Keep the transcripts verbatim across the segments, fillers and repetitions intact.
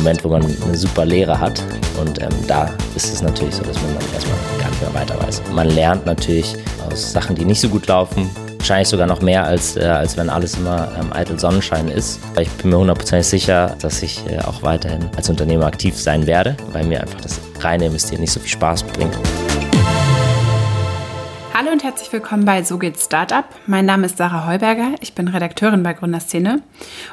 Moment, wo man eine super Lehre hat. Und ähm, da ist es natürlich so, dass man erstmal gar nicht mehr weiter weiß. Man lernt natürlich aus Sachen, die nicht so gut laufen, wahrscheinlich sogar noch mehr, als, äh, als wenn alles immer ähm, eitel Sonnenschein ist. Weil ich bin mir hundertprozentig sicher, dass ich äh, auch weiterhin als Unternehmer aktiv sein werde, weil mir einfach das reine Investieren nicht so viel Spaß bringt. Hallo und herzlich willkommen bei So geht Startup. Mein Name ist Sarah Heuberger, ich bin Redakteurin bei Gründerszene.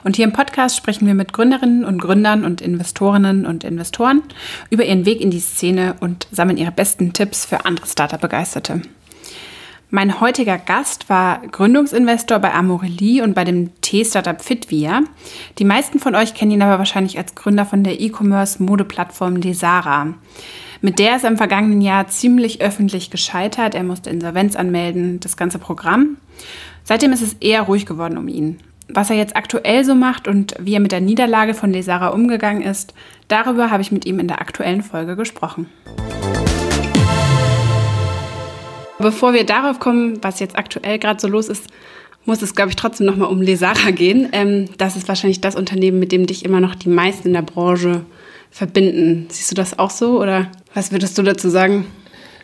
Und hier im Podcast sprechen wir mit Gründerinnen und Gründern und Investorinnen und Investoren über ihren Weg in die Szene und sammeln ihre besten Tipps für andere Startup-Begeisterte. Mein heutiger Gast war Gründungsinvestor bei Amorelie und bei dem Tee-Startup Fitvia. Die meisten von euch kennen ihn aber wahrscheinlich als Gründer von der E-Commerce-Modeplattform Lesara. Mit der ist er im vergangenen Jahr ziemlich öffentlich gescheitert. Er musste Insolvenz anmelden, das ganze Programm. Seitdem ist es eher ruhig geworden um ihn. Was er jetzt aktuell so macht und wie er mit der Niederlage von Lesara umgegangen ist, darüber habe ich mit ihm in der aktuellen Folge gesprochen. Bevor wir darauf kommen, was jetzt aktuell gerade so los ist, muss es, glaube ich, trotzdem nochmal um Lesara gehen. Ähm, das ist wahrscheinlich das Unternehmen, mit dem dich immer noch die meisten in der Branche verbinden. Siehst du das auch so oder was würdest du dazu sagen?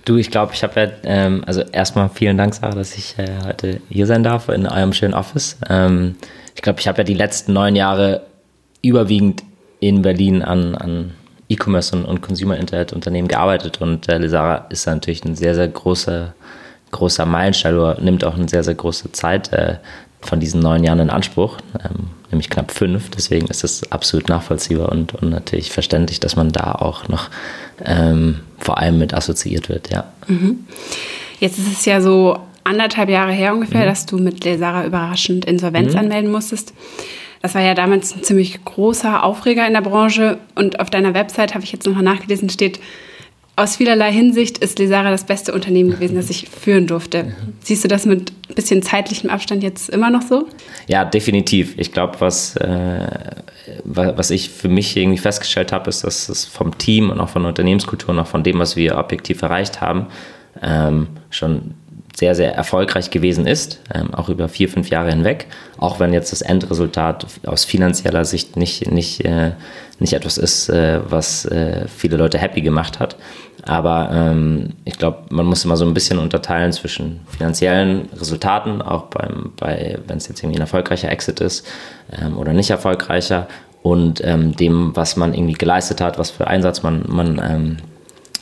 Du, ich glaube, ich habe ja, ähm, also erstmal vielen Dank, Sarah, dass ich äh, heute hier sein darf in eurem schönen Office. Ähm, ich glaube, ich habe ja die letzten neun Jahre überwiegend in Berlin an, an E-Commerce und, und Consumer-Internet-Unternehmen gearbeitet und äh, Lesara ist da natürlich ein sehr, sehr großer, großer Meilenstein oder nimmt auch eine sehr, sehr große Zeit äh, von diesen neun Jahren in Anspruch, ähm, nämlich knapp fünf. Deswegen ist das absolut nachvollziehbar und, und natürlich verständlich, dass man da auch noch ähm, vor allem mit assoziiert wird, ja. Mhm. Jetzt ist es ja so anderthalb Jahre her ungefähr, mhm. dass du mit Lesara überraschend Insolvenz mhm. anmelden musstest. Das war ja damals ein ziemlich großer Aufreger in der Branche und auf deiner Website, habe ich jetzt nochmal nachgelesen, steht: Aus vielerlei Hinsicht ist Lesara das beste Unternehmen gewesen, das ich führen durfte. Siehst du das mit ein bisschen zeitlichem Abstand jetzt immer noch so? Ja, definitiv. Ich glaube, was, äh, was ich für mich irgendwie festgestellt habe, ist, dass es vom Team und auch von der Unternehmenskultur und auch von dem, was wir objektiv erreicht haben, ähm, schon sehr, sehr erfolgreich gewesen ist, ähm, auch über vier, fünf Jahre hinweg, auch wenn jetzt das Endresultat aus finanzieller Sicht nicht, nicht, äh, nicht etwas ist, äh, was äh, viele Leute happy gemacht hat. Aber ähm, ich glaube, man muss immer so ein bisschen unterteilen zwischen finanziellen Resultaten, auch beim, bei, wenn es jetzt irgendwie ein erfolgreicher Exit ist ähm, oder nicht erfolgreicher, und ähm, dem, was man irgendwie geleistet hat, was für Einsatz man, man ähm,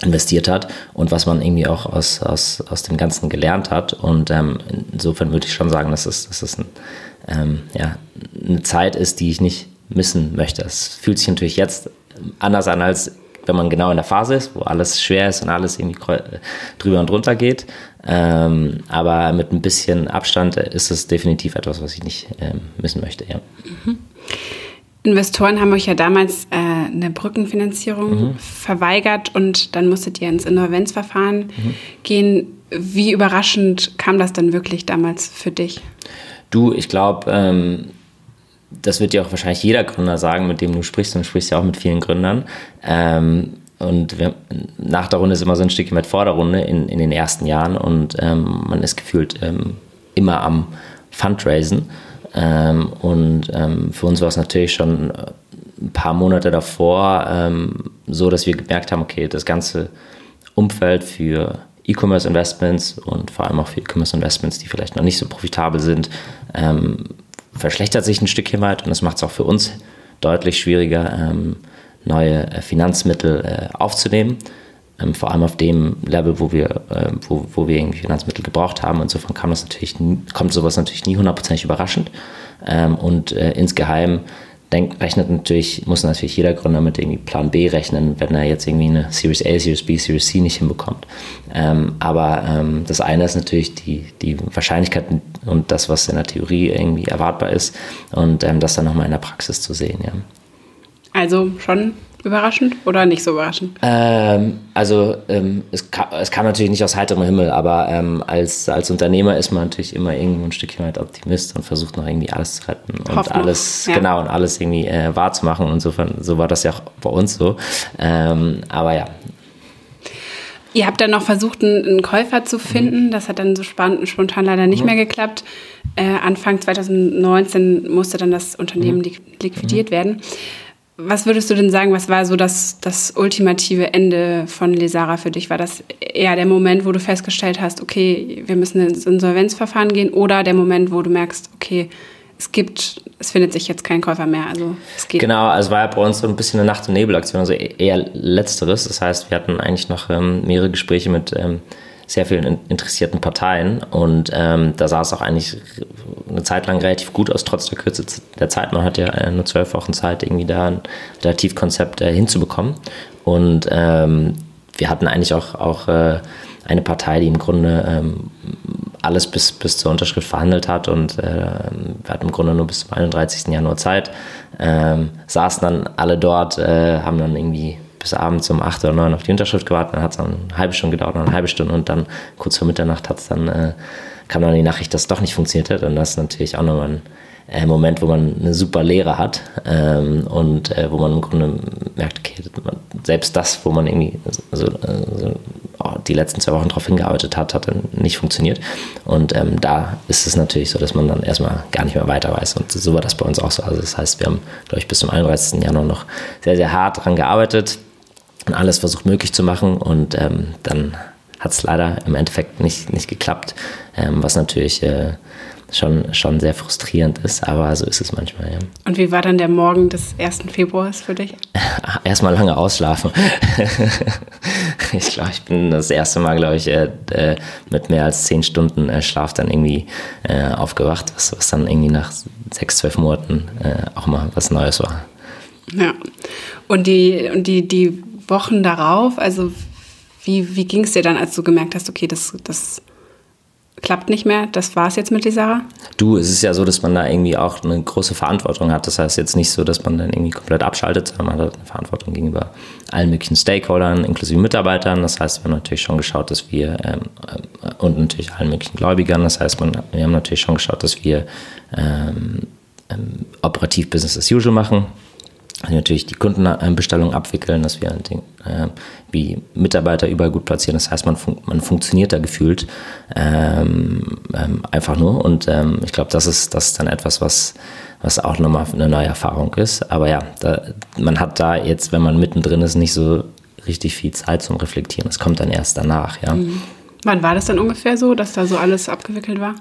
investiert hat und was man irgendwie auch aus, aus, aus dem Ganzen gelernt hat. Und ähm, insofern würde ich schon sagen, dass es, dass es ein, ähm, ja, eine Zeit ist, die ich nicht missen möchte. Es fühlt sich natürlich jetzt anders an, als wenn man genau in der Phase ist, wo alles schwer ist und alles irgendwie drüber und drunter geht. Ähm, aber mit ein bisschen Abstand ist es definitiv etwas, was ich nicht ähm, missen möchte. Ja. Mhm. Investoren haben euch ja damals äh, eine Brückenfinanzierung mhm. verweigert und dann musstet ihr ins Insolvenzverfahren mhm. gehen. Wie überraschend kam das dann wirklich damals für dich? Du, ich glaube, ähm, das wird dir auch wahrscheinlich jeder Gründer sagen, mit dem du sprichst, und du sprichst ja auch mit vielen Gründern. Ähm, und wir, nach der Runde ist immer so ein Stückchen mit vor der Runde in, in den ersten Jahren und ähm, man ist gefühlt ähm, immer am Fundraisen. Ähm, und ähm, für uns war es natürlich schon ein paar Monate davor ähm, so, dass wir gemerkt haben, okay, das ganze Umfeld für E-Commerce-Investments und vor allem auch für E-Commerce-Investments, die vielleicht noch nicht so profitabel sind, ähm, verschlechtert sich ein Stückchen weit und das macht es auch für uns deutlich schwieriger, ähm, neue Finanzmittel äh, aufzunehmen. Vor allem auf dem Level, wo wir, wo, wo wir irgendwie Finanzmittel gebraucht haben. Insofern kam das natürlich, kommt sowas natürlich nie hundertprozentig überraschend. Und insgeheim denkt, rechnet natürlich, muss natürlich jeder Gründer mit irgendwie Plan B rechnen, wenn er jetzt irgendwie eine Series A, Series B, Series C nicht hinbekommt. Aber das eine ist natürlich die, die Wahrscheinlichkeit und das, was in der Theorie irgendwie erwartbar ist, und das dann nochmal in der Praxis zu sehen. Ja. Also schon überraschend oder nicht so überraschend? Ähm, also ähm, es, kam, es kam natürlich nicht aus heiterem Himmel, aber ähm, als, als Unternehmer ist man natürlich immer irgendwo ein Stückchen weit Optimist und versucht noch irgendwie alles zu retten und Hoffnung, alles ja. genau und alles irgendwie äh, wahrzumachen. Und insofern, so war das ja auch bei uns so. Ähm, aber ja. Ihr habt dann noch versucht, einen Käufer zu finden. Mhm. Das hat dann so spontan leider nicht mhm. mehr geklappt. Äh, Anfang zweitausendneunzehn musste dann das Unternehmen mhm. liquidiert mhm. werden. Was würdest du denn sagen, was war so das, das ultimative Ende von Lesara für dich? War das eher der Moment, wo du festgestellt hast, okay, wir müssen ins Insolvenzverfahren gehen, oder der Moment, wo du merkst, okay, es gibt, es findet sich jetzt kein Käufer mehr, also es geht. Genau, also war ja bei uns so ein bisschen eine Nacht- und Nebel-Aktion, also eher Letzteres. Das heißt, wir hatten eigentlich noch ähm, mehrere Gespräche mit ähm, sehr vielen in- interessierten Parteien und ähm, da sah es auch eigentlich eine Zeit lang relativ gut aus, trotz der Kürze der Zeit. Man hat ja äh, nur zwölf Wochen Zeit, irgendwie da ein Relativkonzept äh, hinzubekommen. Und ähm, wir hatten eigentlich auch, auch äh, eine Partei, die im Grunde ähm, alles bis, bis zur Unterschrift verhandelt hat, und äh, wir hatten im Grunde nur bis zum einunddreißigsten Januar Zeit, ähm, saßen dann alle dort, äh, haben dann irgendwie bis abends um acht oder neun auf die Unterschrift gewartet, dann hat es dann eine halbe Stunde gedauert, eine halbe Stunde und dann kurz vor Mitternacht hat's dann, äh, kam dann die Nachricht, dass es doch nicht funktioniert hat, und das ist natürlich auch nochmal ein äh, Moment, wo man eine super Lehre hat ähm, und äh, wo man im Grunde merkt, okay, man, selbst das, wo man irgendwie so, so, oh, die letzten zwei Wochen drauf hingearbeitet hat, hat dann nicht funktioniert, und ähm, da ist es natürlich so, dass man dann erstmal gar nicht mehr weiter weiß, und so war das bei uns auch so. Also das heißt, wir haben, glaube ich, bis zum einunddreißigsten Januar noch sehr, sehr hart daran gearbeitet und alles versucht möglich zu machen, und ähm, dann hat es leider im Endeffekt nicht, nicht geklappt, ähm, was natürlich äh, schon, schon sehr frustrierend ist, aber so ist es manchmal, ja. Und wie war dann der Morgen des ersten Februars für dich? Erstmal lange ausschlafen. Ich glaube, ich bin das erste Mal, glaube ich, äh, mit mehr als zehn Stunden äh, Schlaf dann irgendwie äh, aufgewacht, was, was dann irgendwie nach sechs, zwölf Monaten äh, auch mal was Neues war. Ja, und die, und die, die Wochen darauf, also wie, wie ging es dir dann, als du gemerkt hast, okay, das, das klappt nicht mehr, das war's jetzt mit Lesara? Du, es ist ja so, dass man da irgendwie auch eine große Verantwortung hat. Das heißt jetzt nicht so, dass man dann irgendwie komplett abschaltet, sondern man hat eine Verantwortung gegenüber allen möglichen Stakeholdern, inklusive Mitarbeitern. Das heißt, wir haben natürlich schon geschaut, dass wir, ähm, und natürlich allen möglichen Gläubigern, das heißt, man, wir haben natürlich schon geschaut, dass wir ähm, ähm, operativ Business as usual machen. Also natürlich die Kundenbestellungen abwickeln, dass wir äh, wie Mitarbeiter überall gut platzieren. Das heißt, man, fun- man funktioniert da gefühlt ähm, ähm, einfach nur. Und ähm, ich glaube, das ist, das ist dann etwas, was, was auch nochmal eine neue Erfahrung ist. Aber ja, da, man hat da jetzt, wenn man mittendrin ist, nicht so richtig viel Zeit zum Reflektieren. Das kommt dann erst danach, ja. Mhm. Wann war das dann ungefähr so, dass da so alles abgewickelt war?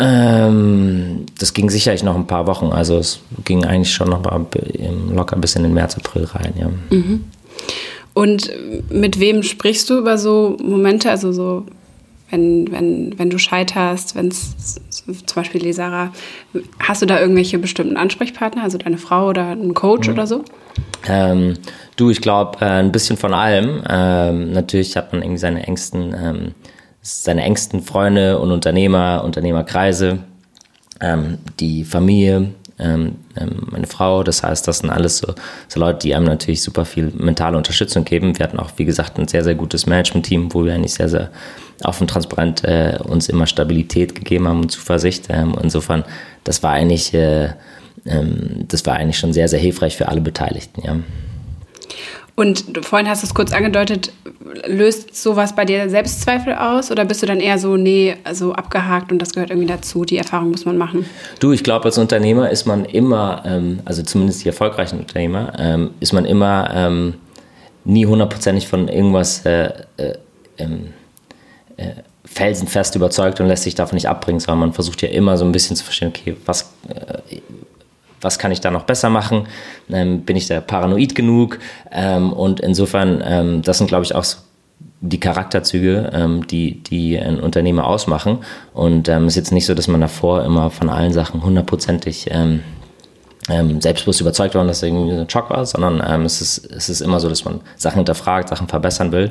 Ähm, das ging sicherlich noch ein paar Wochen, also es ging eigentlich schon noch mal locker bis in den März, April rein, ja. Mhm. Und mit wem sprichst du über so Momente, also so, wenn, wenn, wenn du scheiterst, wenn es zum Beispiel Lesara, hast du da irgendwelche bestimmten Ansprechpartner, also deine Frau oder einen Coach, mhm, oder so? Ähm, du, ich glaube, äh, ein bisschen von allem. Ähm, natürlich hat man irgendwie seine engsten ähm, seine engsten Freunde und Unternehmer, Unternehmerkreise, ähm, die Familie, ähm, meine Frau. Das heißt, das sind alles so, so Leute, die einem natürlich super viel mentale Unterstützung geben. Wir hatten auch, wie gesagt, ein sehr, sehr gutes Management-Team, wo wir eigentlich sehr, sehr offen und transparent äh, uns immer Stabilität gegeben haben und Zuversicht. Ähm, insofern, das war eigentlich, äh, ähm, das war eigentlich schon sehr, sehr hilfreich für alle Beteiligten, ja. Und vorhin hast du es kurz angedeutet, löst sowas bei dir Selbstzweifel aus, oder bist du dann eher so, nee, also abgehakt und das gehört irgendwie dazu, die Erfahrung muss man machen? Du, ich glaube, als Unternehmer ist man immer, ähm, also zumindest die erfolgreichen Unternehmer, ähm, ist man immer ähm, nie hundertprozentig von irgendwas äh, äh, äh, felsenfest überzeugt und lässt sich davon nicht abbringen, sondern man versucht ja immer so ein bisschen zu verstehen, okay, was... Äh, was kann ich da noch besser machen, ähm, bin ich da paranoid genug, ähm, und insofern, ähm, das sind, glaube ich, auch so die Charakterzüge, ähm, die, die ein Unternehmer ausmachen, und es ähm, ist jetzt nicht so, dass man davor immer von allen Sachen hundertprozentig ähm, ähm, selbstbewusst überzeugt war und dass das irgendwie so ein Schock war, sondern ähm, es ist, es ist immer so, dass man Sachen hinterfragt, Sachen verbessern will,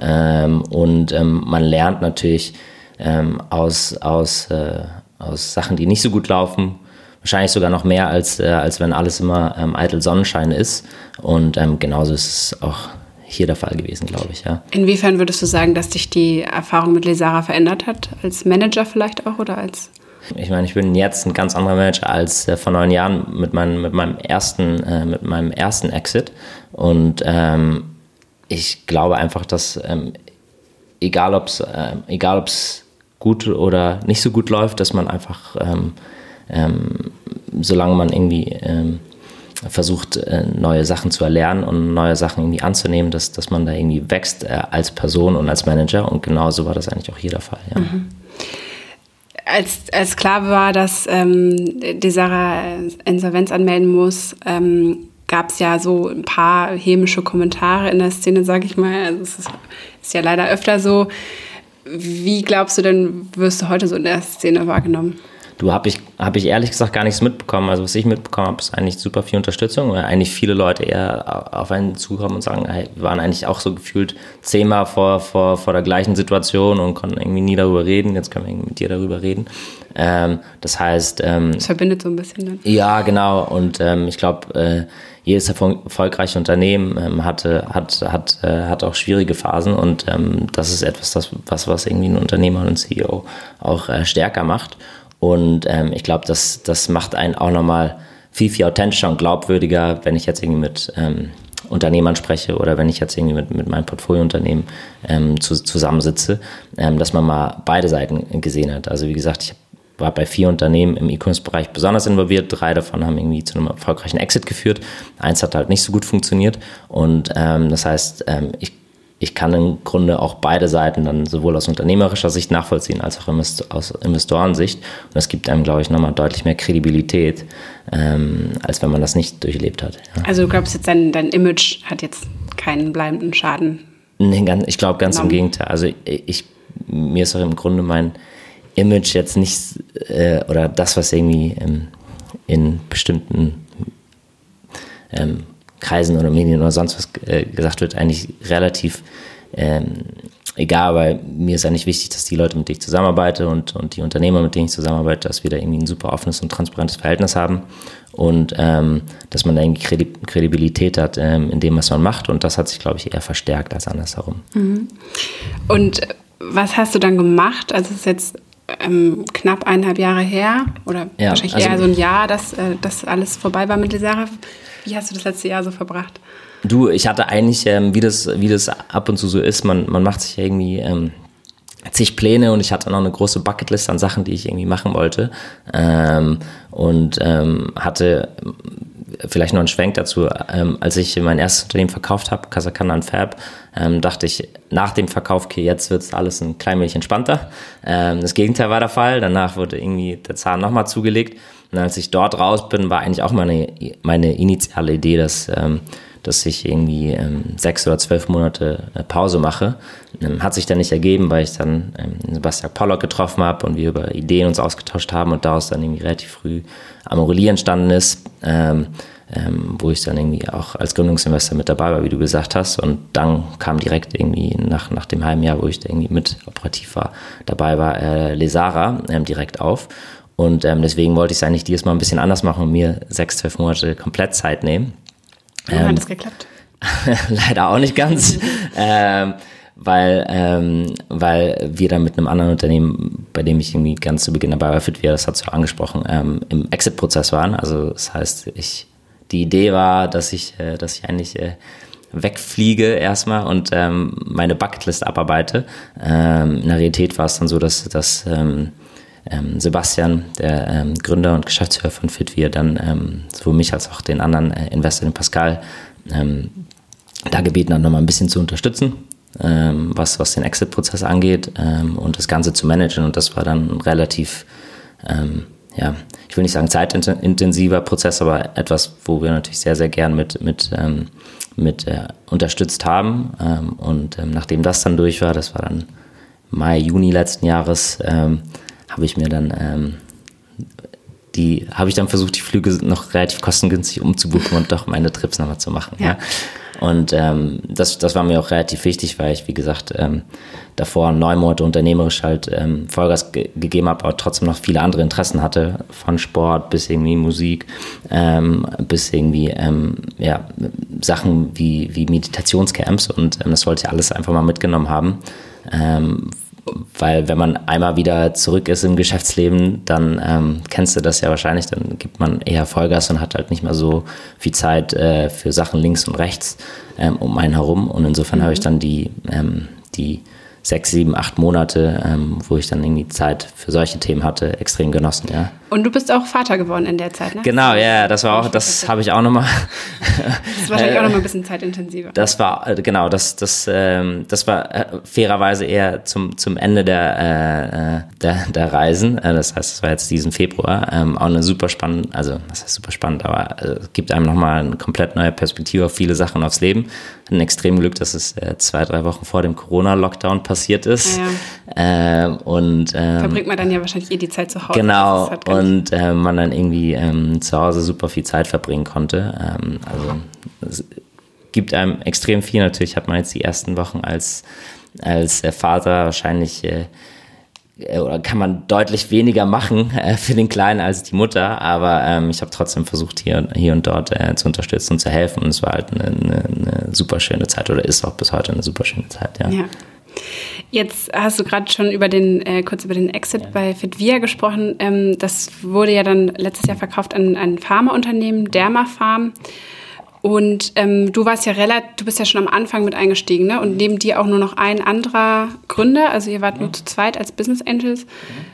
ähm, und ähm, man lernt natürlich ähm, aus, aus, äh, aus Sachen, die nicht so gut laufen, wahrscheinlich sogar noch mehr, als, äh, als wenn alles immer ähm, eitel Sonnenschein ist. Und ähm, genauso ist es auch hier der Fall gewesen, glaube ich, ja. Inwiefern würdest du sagen, dass dich die Erfahrung mit Lesara verändert hat? Als Manager vielleicht auch, oder als... Ich meine, ich bin jetzt ein ganz anderer Manager als äh, vor neun Jahren mit meinem, mit meinem ersten, äh, mit meinem ersten Exit. Und ähm, ich glaube einfach, dass ähm, egal ob es äh, egal ob es gut oder nicht so gut läuft, dass man einfach... Ähm, Ähm, solange man irgendwie ähm, versucht, neue Sachen zu erlernen und neue Sachen irgendwie anzunehmen, dass, dass man da irgendwie wächst als Person und als Manager. Und genau so war das eigentlich auch hier der Fall. Ja. Mhm. Als, als klar war, dass ähm, die Sarah Insolvenz anmelden muss, ähm, gab es ja so ein paar hämische Kommentare in der Szene, sag ich mal. Also es ist, ist ja leider öfter so. Wie glaubst du denn, wirst du heute so in der Szene wahrgenommen? Du, habe ich, hab ich ehrlich gesagt gar nichts mitbekommen. Also was ich mitbekommen habe, ist eigentlich super viel Unterstützung, weil eigentlich viele Leute eher auf einen zukommen und sagen, hey, wir waren eigentlich auch so gefühlt zehnmal vor, vor, vor der gleichen Situation und konnten irgendwie nie darüber reden. Jetzt können wir irgendwie mit dir darüber reden. Ähm, das heißt... Ähm, das verbindet so ein bisschen dann. Ja, genau. Und ähm, ich glaube... Äh, Jedes erfolgreiche Unternehmen ähm, hatte, hat, hat, äh, hat auch schwierige Phasen und ähm, das ist etwas, das, was, was irgendwie ein Unternehmer und ein C E O auch äh, stärker macht. Und ähm, ich glaube, das, das macht einen auch nochmal viel, viel authentischer und glaubwürdiger, wenn ich jetzt irgendwie mit ähm, Unternehmern spreche oder wenn ich jetzt irgendwie mit, mit meinem Portfoliounternehmen ähm, zu, zusammensitze, ähm, dass man mal beide Seiten gesehen hat. Also wie gesagt, ich habe war bei vier Unternehmen im E-Commerce-Bereich besonders involviert. Drei davon haben irgendwie zu einem erfolgreichen Exit geführt. Eins hat halt nicht so gut funktioniert. Und ähm, das heißt, ähm, ich, ich kann im Grunde auch beide Seiten dann sowohl aus unternehmerischer Sicht nachvollziehen, als auch aus Investorensicht. Und das gibt einem, glaube ich, nochmal deutlich mehr Kredibilität, ähm, als wenn man das nicht durchlebt hat. Ja. Also du glaubst jetzt, dein, dein Image hat jetzt keinen bleibenden Schaden? Nee, ich glaube ganz genommen. Im Gegenteil. Also ich, mir ist auch im Grunde mein... Image jetzt nicht, äh, oder das, was irgendwie ähm, in bestimmten ähm, Kreisen oder Medien oder sonst was äh, gesagt wird, eigentlich relativ ähm, egal, weil mir ist eigentlich wichtig, dass die Leute, mit denen ich zusammenarbeite und, und die Unternehmer, mit denen ich zusammenarbeite, dass wir da irgendwie ein super offenes und transparentes Verhältnis haben und ähm, dass man da irgendwie Kredi- Kredibilität hat ähm, in dem, was man macht, und das hat sich, glaube ich, eher verstärkt als andersherum. Mhm. Und was hast du dann gemacht? Also es ist jetzt Ähm, knapp eineinhalb Jahre her oder ja, wahrscheinlich also eher so ein Jahr, dass äh, das alles vorbei war mit Lesara. Wie hast du das letzte Jahr so verbracht? Du, ich hatte eigentlich, ähm, wie das, wie das ab und zu so ist, man, man macht sich irgendwie ähm, zig Pläne, und ich hatte noch eine große Bucketlist an Sachen, die ich irgendwie machen wollte, ähm, und ähm, hatte vielleicht noch einen Schwenk dazu. Ähm, als ich mein erstes Unternehmen verkauft habe, Casacanda und Fab, ähm, dachte ich, nach dem Verkauf, okay, jetzt wird alles ein klein wenig entspannter. Ähm, das Gegenteil war der Fall. Danach wurde irgendwie der Zahn nochmal zugelegt. Und als ich dort raus bin, war eigentlich auch meine, meine initiale Idee, dass, ähm, dass ich irgendwie ähm, sechs oder zwölf Monate Pause mache. Ähm, hat sich dann nicht ergeben, weil ich dann ähm, Sebastian Pollok getroffen habe und wir über Ideen uns ausgetauscht haben und daraus dann irgendwie relativ früh Amorelie entstanden ist, ähm, ähm, wo ich dann irgendwie auch als Gründungsinvestor mit dabei war, wie du gesagt hast. Und dann kam direkt irgendwie nach, nach dem halben Jahr, wo ich da irgendwie mit operativ war, dabei war äh, Lesara ähm, direkt auf. Und ähm, deswegen wollte ich es eigentlich dieses Mal ein bisschen anders machen und mir sechs, zwölf Monate komplett Zeit nehmen. Ja, ähm, hat das geklappt? Leider auch nicht ganz, ähm, weil, ähm, weil wir dann mit einem anderen Unternehmen, bei dem ich irgendwie ganz zu Beginn dabei war, Fitvia, das hat es ja angesprochen, ähm, im Exit-Prozess waren. Also das heißt, ich die Idee war, dass ich, äh, dass ich eigentlich... Äh, wegfliege erstmal und ähm, meine Bucketlist abarbeite. Ähm, in der Realität war es dann so, dass, dass ähm, ähm, Sebastian, der ähm, Gründer und Geschäftsführer von Fitvia, dann ähm, sowohl mich als auch den anderen äh, Investor, den Pascal, ähm, da gebeten hat, nochmal ein bisschen zu unterstützen, ähm, was, was den Exit-Prozess angeht, ähm, und das Ganze zu managen. Und das war dann relativ... Ähm, ja, ich will nicht sagen zeitintensiver Prozess, aber etwas, wo wir natürlich sehr, sehr gern mit, mit, ähm, mit äh, unterstützt haben. Ähm, und ähm, nachdem das dann durch war, das war dann Mai, Juni letzten Jahres, ähm, habe ich mir dann ähm, die, habe ich dann versucht, die Flüge noch relativ kostengünstig umzubuchen und doch meine Trips nochmal zu machen. Ja. Ja. Und ähm, das, das war mir auch relativ wichtig, weil ich, wie gesagt, ähm, davor neun Monate unternehmerisch halt ähm, Vollgas ge- gegeben habe, aber trotzdem noch viele andere Interessen hatte, von Sport bis irgendwie Musik, ähm, bis irgendwie ähm, ja, Sachen wie, wie Meditationscamps, und ähm, das wollte ich alles einfach mal mitgenommen haben, ähm, weil wenn man einmal wieder zurück ist im Geschäftsleben, dann ähm, kennst du das ja wahrscheinlich, dann gibt man eher Vollgas und hat halt nicht mehr so viel Zeit äh, für Sachen links und rechts ähm, um einen herum. Und insofern mhm. habe ich dann die, ähm, die sechs, sieben, acht Monate, ähm, wo ich dann irgendwie Zeit für solche Themen hatte, extrem genossen, ja. Und du bist auch Vater geworden in der Zeit, ne? Genau, ja, das war auch, das habe ich auch nochmal. Das war wahrscheinlich auch nochmal ein bisschen zeitintensiver. Das war, genau, das, das, ähm, das war äh, fairerweise eher zum, zum Ende der, äh, der, der Reisen, äh, das heißt, das war jetzt diesen Februar, ähm, auch eine super spannende, also, was heißt super spannend, aber äh, gibt einem nochmal eine komplett neue Perspektive auf viele Sachen, aufs Leben. Ein extrem Glück, dass es äh, zwei, drei Wochen vor dem Corona-Lockdown passiert ist. Ja, ja. Äh, und, ähm, verbringt man dann ja wahrscheinlich eh die Zeit zu Hause. Genau, halt und äh, man dann irgendwie ähm, zu Hause super viel Zeit verbringen konnte. Ähm, also es gibt einem extrem viel. Natürlich hat man jetzt die ersten Wochen als, als äh, Vater wahrscheinlich... Äh, oder kann man deutlich weniger machen äh, für den Kleinen als die Mutter, aber ähm, ich habe trotzdem versucht, hier, hier und dort äh, zu unterstützen und zu helfen, und es war halt eine, eine, eine super schöne Zeit, oder ist auch bis heute eine super schöne Zeit, ja. Ja. Jetzt hast du gerade schon über den äh, kurz über den Exit ja. bei Fitvia gesprochen. Ähm, das wurde ja dann letztes Jahr verkauft an ein Pharmaunternehmen, Dermapharm. Und ähm, du warst ja relativ, du bist ja schon am Anfang mit eingestiegen, ne? Und neben dir auch nur noch ein anderer Gründer, also ihr wart ja. nur zu zweit als Business Angels ja.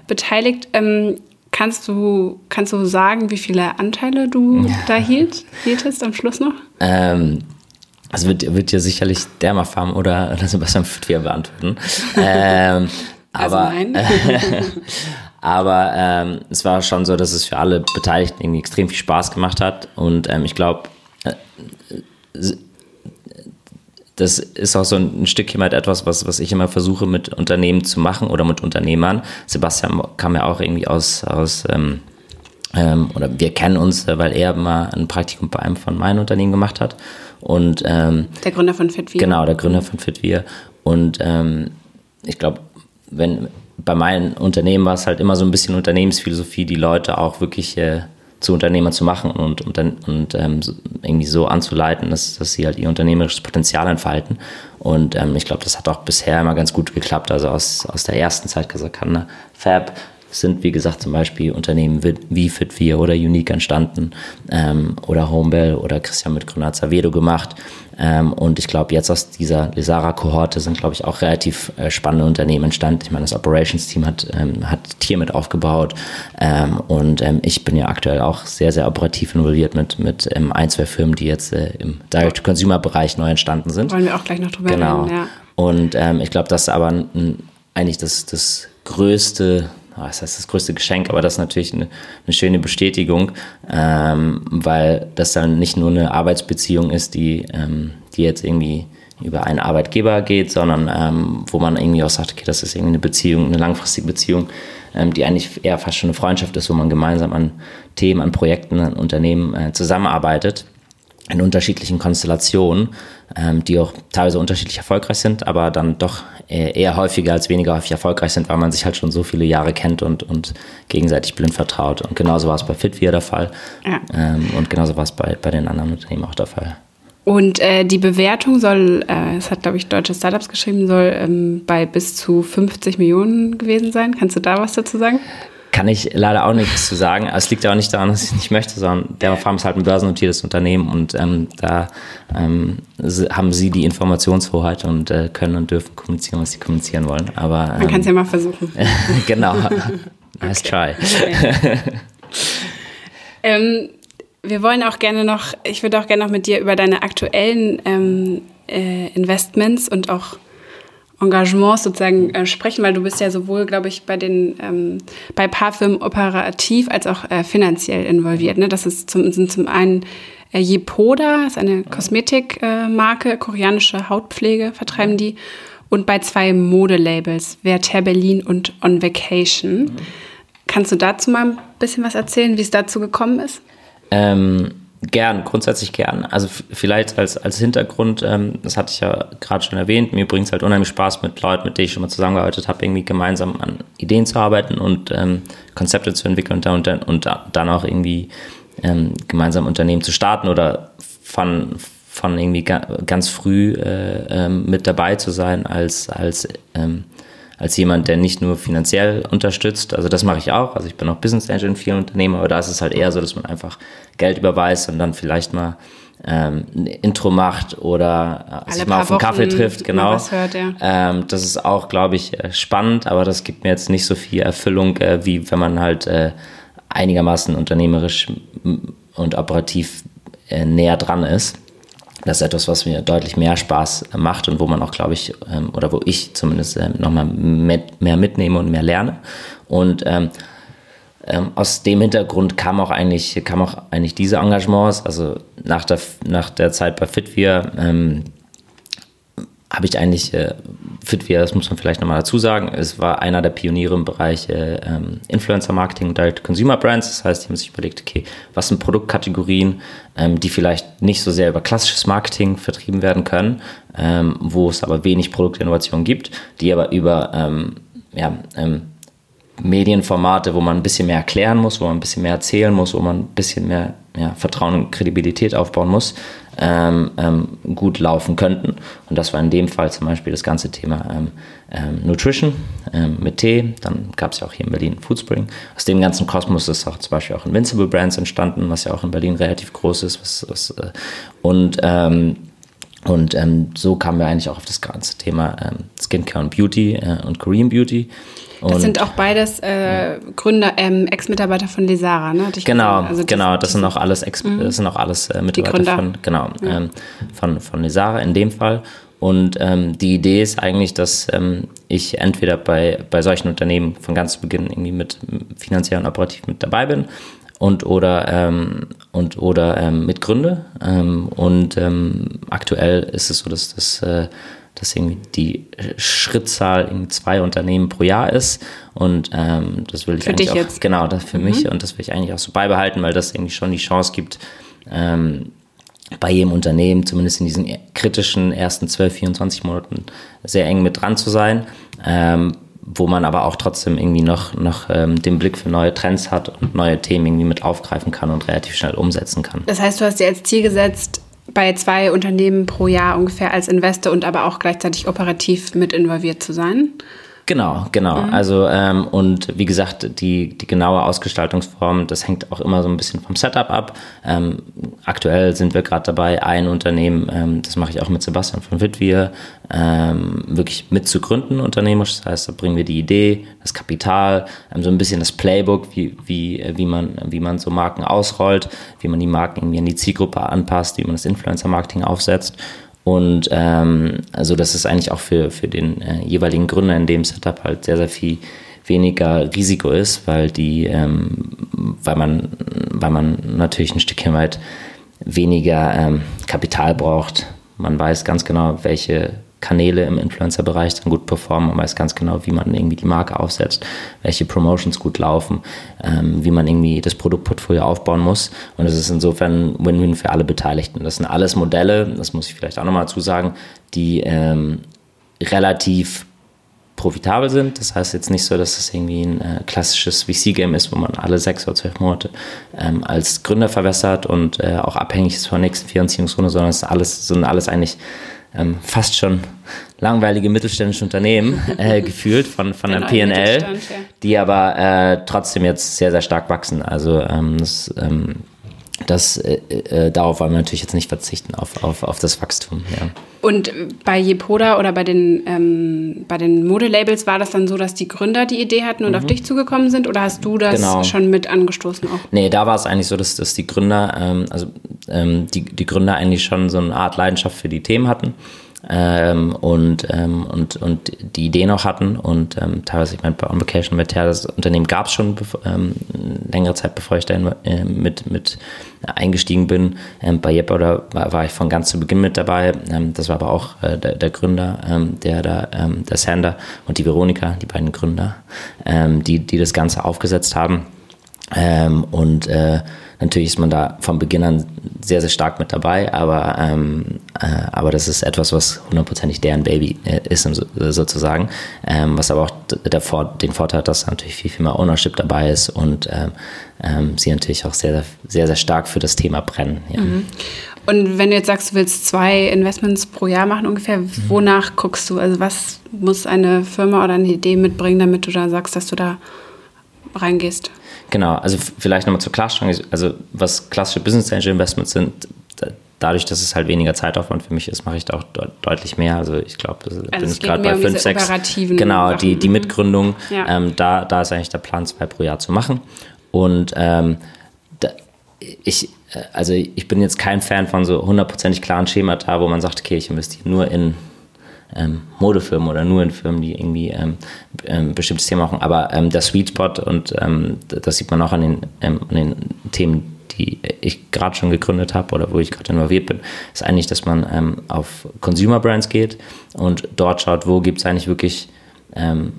beteiligt. Ähm, kannst du, kannst du sagen, wie viele Anteile du ja. da hielt, hieltest am Schluss noch? Ähm. Also wird, wird ja sicherlich Dermapharm oder, oder Sebastian Wittwil beantworten. ähm, also aber, nein. aber ähm, es war schon so, dass es für alle Beteiligten irgendwie extrem viel Spaß gemacht hat. Und ähm, ich glaube, äh, das ist auch so ein Stückchen halt etwas, was, was ich immer versuche mit Unternehmen zu machen oder mit Unternehmern. Sebastian kam ja auch irgendwie aus... aus ähm, Ähm, oder wir kennen uns, weil er mal ein Praktikum bei einem von meinen Unternehmen gemacht hat. Und, ähm, der Gründer von Fitvia. Genau, der Gründer von Fitvia. Und ähm, ich glaube, wenn bei meinen Unternehmen war es halt immer so ein bisschen Unternehmensphilosophie, die Leute auch wirklich äh, zu Unternehmern zu machen und, und, dann, und ähm, irgendwie so anzuleiten, dass, dass sie halt ihr unternehmerisches Potenzial entfalten. Und ähm, ich glaube, das hat auch bisher immer ganz gut geklappt. Also aus, aus der ersten Zeit Casacanda, Fab, sind, wie gesagt, zum Beispiel Unternehmen wie Fitvia oder Unique entstanden ähm, oder Homebell oder Christian Gronard Savedo gemacht. Ähm, und ich glaube, jetzt aus dieser Lesara-Kohorte sind, glaube ich, auch relativ äh, spannende Unternehmen entstanden. Ich meine, das Operations-Team hat, ähm, hat Tier mit aufgebaut. Ähm, und ähm, ich bin ja aktuell auch sehr, sehr operativ involviert mit, mit ähm, ein, zwei Firmen, die jetzt äh, im Direct-to-Consumer-Bereich neu entstanden sind. Wollen wir auch gleich noch drüber reden, genau. Ja. Und ähm, ich glaube, das ist aber ein, eigentlich das, das größte... Das heißt, das größte Geschenk, aber das ist natürlich eine, eine schöne Bestätigung, ähm, weil das dann nicht nur eine Arbeitsbeziehung ist, die, ähm, die jetzt irgendwie über einen Arbeitgeber geht, sondern ähm, wo man irgendwie auch sagt, okay, das ist irgendwie eine Beziehung, eine langfristige Beziehung, ähm, die eigentlich eher fast schon eine Freundschaft ist, wo man gemeinsam an Themen, an Projekten, an Unternehmen äh, zusammenarbeitet. In unterschiedlichen Konstellationen, ähm, die auch teilweise unterschiedlich erfolgreich sind, aber dann doch eher häufiger als weniger häufig erfolgreich sind, weil man sich halt schon so viele Jahre kennt und, und gegenseitig blind vertraut. Und genauso war es bei Fitvia der Fall, ja. ähm, und genauso war es bei, bei den anderen Unternehmen auch der Fall. Und äh, die Bewertung soll, äh, das hat, glaube ich, Deutsche Startups geschrieben, soll ähm, bei bis zu fünfzig Millionen gewesen sein. Kannst du da was dazu sagen? Kann ich leider auch nichts zu sagen. Es liegt ja auch nicht daran, dass ich nicht möchte, sondern Dermapharm ist halt ein börsennotiertes Unternehmen und ähm, da ähm, haben sie die Informationshoheit und äh, können und dürfen kommunizieren, was sie kommunizieren wollen. Aber, ähm, man kann es ja mal versuchen. Genau. Nice try. Okay. ähm, wir wollen auch gerne noch, ich würde auch gerne noch mit dir über deine aktuellen ähm, äh, Investments und auch Engagements sozusagen äh, sprechen, weil du bist ja sowohl, glaube ich, bei den ähm, bei paar Firmen operativ als auch äh, finanziell involviert. Ne? Das ist zum, sind zum einen äh, Jeypoda, ist eine Kosmetikmarke, äh, koreanische Hautpflege vertreiben die, und bei zwei Modelabels, Verte Berlin und On Vacation. Mhm. Kannst du dazu mal ein bisschen was erzählen, wie es dazu gekommen ist? Ähm Gern, grundsätzlich gern. Also f- vielleicht als, als Hintergrund, ähm, das hatte ich ja gerade schon erwähnt, mir bringt es halt unheimlich Spaß, mit Leuten, mit denen ich schon mal zusammengearbeitet habe, irgendwie gemeinsam an Ideen zu arbeiten und ähm, Konzepte zu entwickeln und dann, und dann, und dann auch irgendwie ähm, gemeinsam Unternehmen zu starten oder von, von irgendwie ga- ganz früh äh, ähm, mit dabei zu sein als, als ähm, als jemand, der nicht nur finanziell unterstützt. Also das mache ich auch. Also ich bin auch Business Angel in vielen Unternehmen, aber da ist es halt eher so, dass man einfach Geld überweist und dann vielleicht mal ähm, ein Intro macht oder äh, sich mal auf einen Kaffee trifft. Genau. Was hört, ja. ähm, das ist auch, glaube ich, spannend, aber das gibt mir jetzt nicht so viel Erfüllung, äh, wie wenn man halt äh, einigermaßen unternehmerisch und operativ äh, näher dran ist. Das ist etwas, was mir deutlich mehr Spaß macht und wo man auch, glaube ich, ähm, oder wo ich zumindest ähm, nochmal mit, mehr mitnehme und mehr lerne. Und ähm, ähm, aus dem Hintergrund kam auch eigentlich, kam auch eigentlich diese Engagements. Also nach der, nach der Zeit bei Fitvia ähm, habe ich eigentlich, äh, Fitvia, das muss man vielleicht nochmal dazu sagen, es war einer der Pioniere im Bereich äh, ähm, Influencer-Marketing und Direct-Consumer-Brands. Das heißt, die haben sich überlegt, okay, was sind Produktkategorien, ähm, die vielleicht nicht so sehr über klassisches Marketing vertrieben werden können, ähm, wo es aber wenig Produktinnovation gibt, die aber über ähm, ja, ähm, Medienformate, wo man ein bisschen mehr erklären muss, wo man ein bisschen mehr erzählen muss, wo man ein bisschen mehr ja, Vertrauen und Kredibilität aufbauen muss, ähm, ähm, gut laufen könnten. Und das war in dem Fall zum Beispiel das ganze Thema ähm, ähm, Nutrition ähm, mit Tee. Dann gab es ja auch hier in Berlin Foodspring. Aus dem ganzen Kosmos ist auch zum Beispiel auch Invincible Brands entstanden, was ja auch in Berlin relativ groß ist. Was, was, äh, und ähm, Und ähm, so kamen wir eigentlich auch auf das ganze Thema ähm, Skincare und Beauty äh, und Korean Beauty. Und das sind auch beides äh, Gründer, ähm, Ex-Mitarbeiter von Lesara, ne? Hatte ich genau, also das, genau, das sind auch alles Ex- mhm. das sind auch alles äh, Mitarbeiter von, genau, mhm. ähm, von, von Lesara in dem Fall. Und ähm, die Idee ist eigentlich, dass ähm, ich entweder bei, bei solchen Unternehmen von ganz zu Beginn irgendwie mit finanziell und operativ mit dabei bin. Und oder, ähm, und, oder ähm, mit Gründe. Ähm, und ähm, aktuell ist es so, dass, dass, äh, dass irgendwie die Schrittzahl in zwei Unternehmen pro Jahr ist. Und ähm, das will ich für eigentlich dich auch, jetzt. Genau, das für mhm. mich. Und das will ich eigentlich auch so beibehalten, weil das irgendwie schon die Chance gibt, ähm, bei jedem Unternehmen, zumindest in diesen kritischen ersten zwölf, vierundzwanzig Monaten, sehr eng mit dran zu sein. Ähm, wo man aber auch trotzdem irgendwie noch, noch ähm, den Blick für neue Trends hat und neue Themen irgendwie mit aufgreifen kann und relativ schnell umsetzen kann. Das heißt, du hast dir als Ziel gesetzt, bei zwei Unternehmen pro Jahr ungefähr als Investor und aber auch gleichzeitig operativ mit involviert zu sein? Genau, genau. Mhm. Also ähm, und wie gesagt, die, die genaue Ausgestaltungsform, das hängt auch immer so ein bisschen vom Setup ab. Ähm, aktuell sind wir gerade dabei, ein Unternehmen, ähm, das mache ich auch mit Sebastian von Wittwil, ähm, wirklich mitzugründen unternehmerisch. Das heißt, da bringen wir die Idee, das Kapital, ähm, so ein bisschen das Playbook, wie, wie, wie, man, wie man so Marken ausrollt, wie man die Marken irgendwie an die Zielgruppe anpasst, wie man das Influencer-Marketing aufsetzt. Und ähm, also das ist eigentlich auch für, für den äh, jeweiligen Gründer in dem Setup halt sehr, sehr viel weniger Risiko ist, weil die, ähm, weil man, weil man natürlich ein Stückchen weit weniger ähm, Kapital braucht. Man weiß ganz genau, welche Kanäle im Influencer-Bereich dann gut performen. Man weiß ganz genau, wie man irgendwie die Marke aufsetzt, welche Promotions gut laufen, ähm, wie man irgendwie das Produktportfolio aufbauen muss. Und es ist insofern Win-Win für alle Beteiligten. Das sind alles Modelle, das muss ich vielleicht auch nochmal dazu sagen, die ähm, relativ profitabel sind. Das heißt jetzt nicht so, dass das irgendwie ein äh, klassisches V C-Game ist, wo man alle sechs oder zwölf Monate ähm, als Gründer verwässert und äh, auch abhängig ist von der nächsten Finanzierungsrunde, sondern es sind alles, sind alles eigentlich Ähm, fast schon langweilige mittelständische Unternehmen äh, gefühlt von, von der P und L, die aber äh, trotzdem jetzt sehr, sehr stark wachsen. Also ähm, das, ähm, das, äh, äh, darauf wollen wir natürlich jetzt nicht verzichten, auf, auf, auf das Wachstum. Ja. Und bei Jeypoda oder bei den, ähm, bei den Modelabels war das dann so, dass die Gründer die Idee hatten und mhm. auf dich zugekommen sind? Oder hast du das genau. schon mit angestoßen auch? Nee, da war es eigentlich so, dass, dass die Gründer, ähm, also ähm, die, die Gründer eigentlich schon so eine Art Leidenschaft für die Themen hatten ähm, und, ähm, und, und die Ideen auch hatten. Und ähm, teilweise, ich meine, bei On Vacation mit Her, das Unternehmen gab es schon bev- ähm, längere Zeit, bevor ich da in, äh, mit, mit eingestiegen bin. Ähm, bei Jeypoda war, war ich von ganz zu Beginn mit dabei. Ähm, das war aber auch äh, der, der Gründer, ähm, der da, ähm, der Sander und die Veronika, die beiden Gründer, ähm, die, die das Ganze aufgesetzt haben. Ähm, und äh, natürlich ist man da von Beginn an sehr, sehr stark mit dabei, aber, ähm, äh, aber das ist etwas, was hundertprozentig deren Baby äh, ist, sozusagen. Ähm, was aber auch der Vor- den Vorteil hat, dass natürlich viel, viel mehr Ownership dabei ist und ähm, ähm, sie natürlich auch sehr, sehr, sehr, sehr stark für das Thema brennen. Ja. Mhm. Und wenn du jetzt sagst, du willst zwei Investments pro Jahr machen ungefähr, mhm. wonach guckst du? Also was muss eine Firma oder eine Idee mitbringen, damit du da sagst, dass du da reingehst? Genau, also vielleicht nochmal zur Klarstellung, also was klassische Business Angel Investments sind, dadurch, dass es halt weniger Zeitaufwand für mich ist, mache ich da auch de- deutlich mehr. Also ich glaube, da also bin ich gerade bei fünf, sechs. Genau, die, die Mitgründung. Ja. Ähm, da, da ist eigentlich der Plan, zwei pro Jahr zu machen. Und ähm, da, ich, also ich bin jetzt kein Fan von so hundertprozentig klaren Schemata, wo man sagt, okay, ich investiere nur in ähm, Modefirmen oder nur in Firmen, die irgendwie ähm, ein bestimmtes Thema machen. Aber ähm, der Sweet Spot, und ähm, das sieht man auch an den, ähm, an den Themen, die ich gerade schon gegründet habe oder wo ich gerade involviert bin, ist eigentlich, dass man ähm, auf Consumer Brands geht und dort schaut, wo gibt es eigentlich wirklich ähm,